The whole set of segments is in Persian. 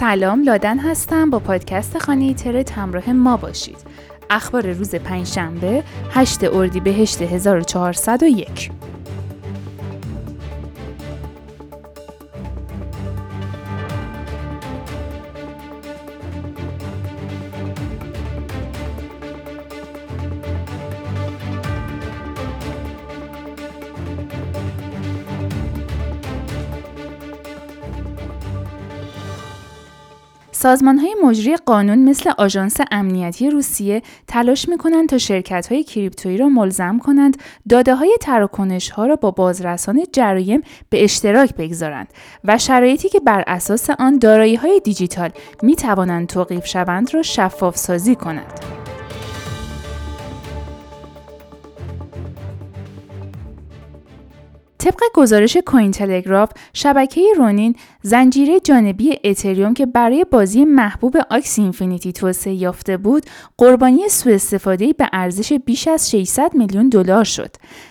سلام، لادن هستم. با پادکست خانه ی ترید همراه ما باشید. اخبار روز پنجشنبه 8 اردیبهشت 1401. سازمان‌های مجری قانون مثل آژانس امنیتی روسیه تلاش می‌کنند تا شرکت‌های کریپتویی را ملزم کنند داده‌های تراکنش‌ها را با بازرسان جرایم به اشتراک بگذارند و شرایطی که بر اساس آن دارایی‌های دیجیتال می‌توانند توقیف شوند را شفاف‌سازی کنند. طبق گزارش کوین تلگراف، شبکه رونین، زنجیره جانبی اتریوم که برای بازی محبوب آکسی اینفینیتی توسعه یافته بود، قربانی سوءاستفاده به ارزش بیش از 600 میلیون دلار شد.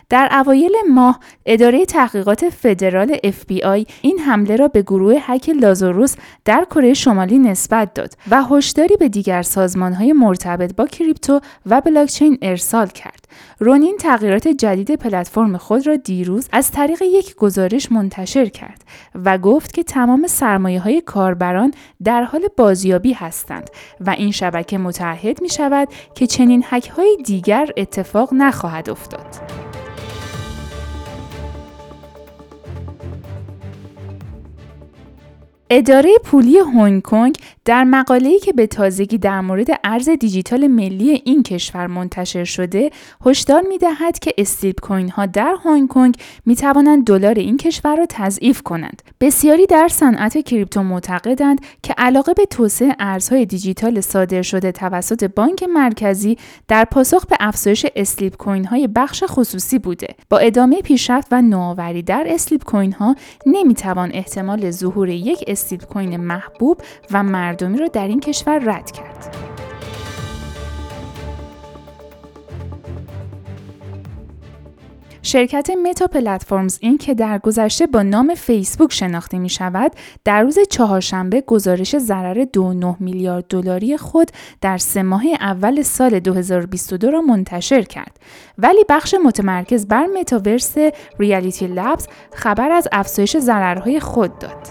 در اوایل ماه، اداره تحقیقات فدرال FBI این حمله را به گروه هک لازاروس در کره شمالی نسبت داد و هشداری به دیگر سازمان‌های مرتبط با کریپتو و بلاکچین ارسال کرد. رونین تغییرات جدید پلتفرم خود را دیروز از طریق یک گزارش منتشر کرد و گفت که تمام سرمایه‌های کاربران در حال بازیابی هستند و این شبکه متعهد می‌شود که چنین هک‌های دیگر اتفاق نخواهد افتاد. اداره پولی هنگ کنگ در مقاله‌ای که به تازگی در مورد ارز دیجیتال ملی این کشور منتشر شده، هشدار می‌دهد که استیپ کوین‌ها در هنگ کنگ می‌توانند دلار این کشور را تضعیف کنند. بسیاری در صنعت کریپتو معتقدند که علاقه به توسعه ارزهای دیجیتال صادر شده توسط بانک مرکزی در پاسخ به افزایش استیپ کوین‌های بخش خصوصی بوده. با ادامه پیشرفت و نوآوری در استیپ کوین‌ها نمی‌توان احتمال ظهور یک استیپ کوین محبوب و مردمی را در این کشور رد کرد. شرکت متا پلتفرمز این که در گذشته با نام فیسبوک شناخته می شود، در روز چهارشنبه گزارش ضرر 2.9 میلیارد دلاری خود در 3 ماه اول سال 2022 را منتشر کرد. ولی بخش متمرکز بر متاورس ریالیتی لبز خبر از افزایش ضررهای خود داد.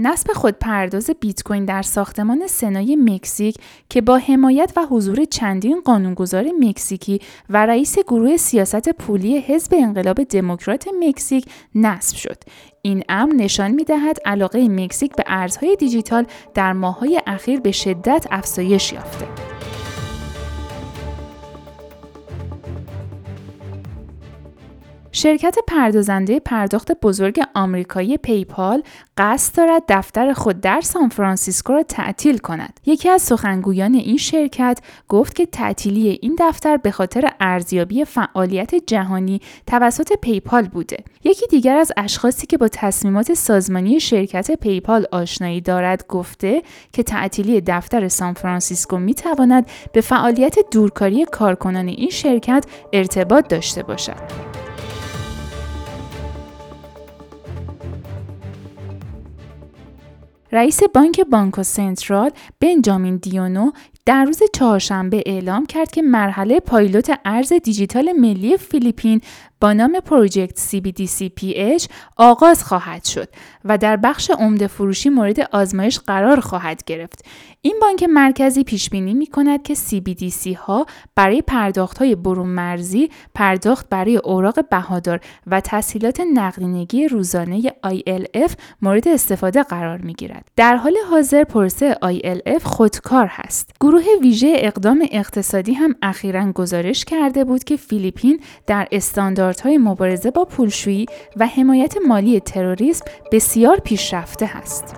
نصب خودپرداز بیت کوین در ساختمان سنای مکزیک که با حمایت و حضور چندین قانونگذار مکزیکی و رئیس گروه سیاست پولی حزب انقلاب دموکرات مکزیک نصب شد. این امر نشان می‌دهد علاقه مکزیک به ارزهای دیجیتال در ماه‌های اخیر به شدت افزایش یافته. شرکت پردازنده پرداخت بزرگ آمریکایی پیپال قصد دارد دفتر خود در سان فرانسیسکو را تعطیل کند. یکی از سخنگویان این شرکت گفت که تعطیلی این دفتر به خاطر ارزیابی فعالیت جهانی توسط پیپال بوده. یکی دیگر از اشخاصی که با تصمیمات سازمانی شرکت پیپال آشنایی دارد گفته که تعطیلی دفتر سان فرانسیسکو می‌تواند به فعالیت دورکاری کارکنان این شرکت ارتباط داشته باشد. رئیس بانکو سنترال بنجامین دیونو در روز چهارشنبه اعلام کرد که مرحله پایلوت ارز دیجیتال ملی فیلیپین با نام Project CBDC PHP آغاز خواهد شد و در بخش عمده فروشی مورد آزمایش قرار خواهد گرفت. این بانک مرکزی پیش بینی می کند که CBDC ها برای پرداخت های برون مرزی، پرداخت برای اوراق بهادار و تسهیلات نقدینگی روزانه ILF مورد استفاده قرار می گیرد. در حال حاضر پروسه ILF خودکار هست. گروه ویژه اقدام اقتصادی هم اخیراً گزارش کرده بود که فیلیپین در استانداردهای مبارزه با پولشویی و حمایت مالی تروریسم بسیار پیشرفته است.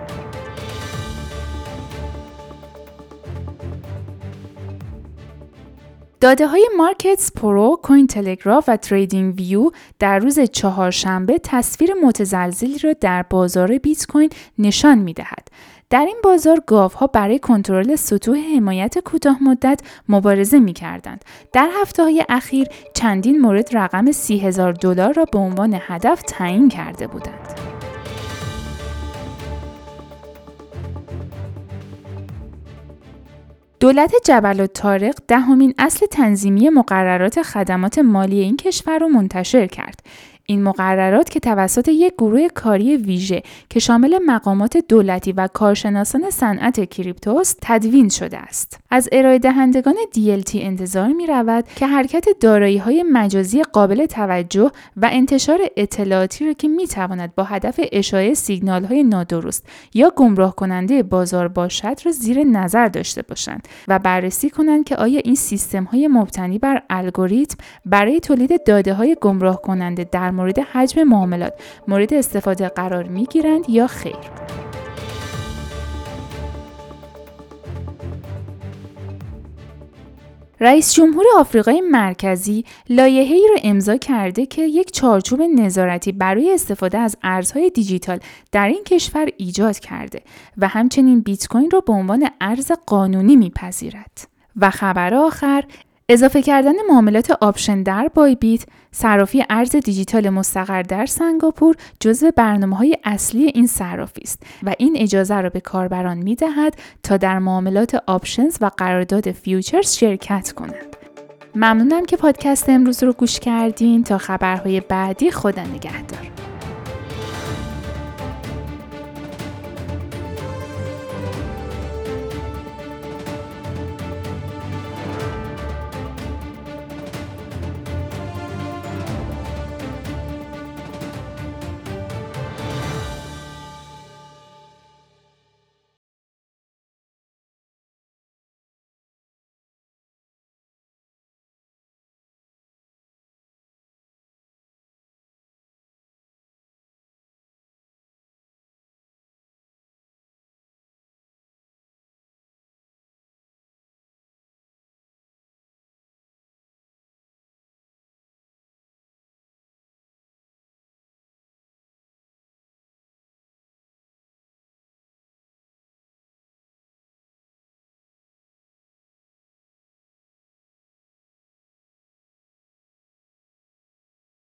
داده‌های مارکتس پرو، کوین تلگراف و تریدینگ ویو در روز چهارشنبه تصویر متزلزلی را در بازار بیت کوین نشان می‌دهد. در این بازار گاوها برای کنترل سطوح حمایت کوتاه مدت مبارزه می‌کردند. در هفته‌های اخیر چندین مورد رقم $30,000 را به عنوان هدف تعیین کرده بودند. دولت جبل‌الطارق 10مین اصل تنظیمی مقررات خدمات مالی این کشور را منتشر کرد. این مقررات که توسط یک گروه کاری ویژه که شامل مقامات دولتی و کارشناسان صنعت کریپتوست تدوین شده است. از ارائه دهندگان DLT انتظار می رود که حرکت دارایی‌های مجازی قابل توجه و انتشار اطلاعاتی را که می تواند با هدف اشاعه سیگنال‌های نادرست یا گمراه کننده بازار باشد را زیر نظر داشته باشند و بررسی کنند که آیا این سیستم‌های مبتنی بر الگوریتم برای تولید داده‌های گمراه کننده در مورد حجم معاملات مورد استفاده قرار می‌گیرند یا خیر. رئیس جمهور آفریقای مرکزی لایحه‌ای را امضا کرده که یک چارچوب نظارتی برای استفاده از ارزهای دیجیتال در این کشور ایجاد کرده و همچنین بیت کوین را به عنوان ارز قانونی می‌پذیرد. و خبر آخر، اضافه کردن معاملات آپشن در بایبیت، صرافی ارز دیجیتال مستقر در سنگاپور جزو برنامه‌های اصلی این صرافی است و این اجازه را به کاربران می‌دهد تا در معاملات آپشنز و قرارداد فیوچرز شرکت کنند. ممنونم که پادکست امروز رو گوش کردین. تا خبرهای بعدی، خدا نگهدار.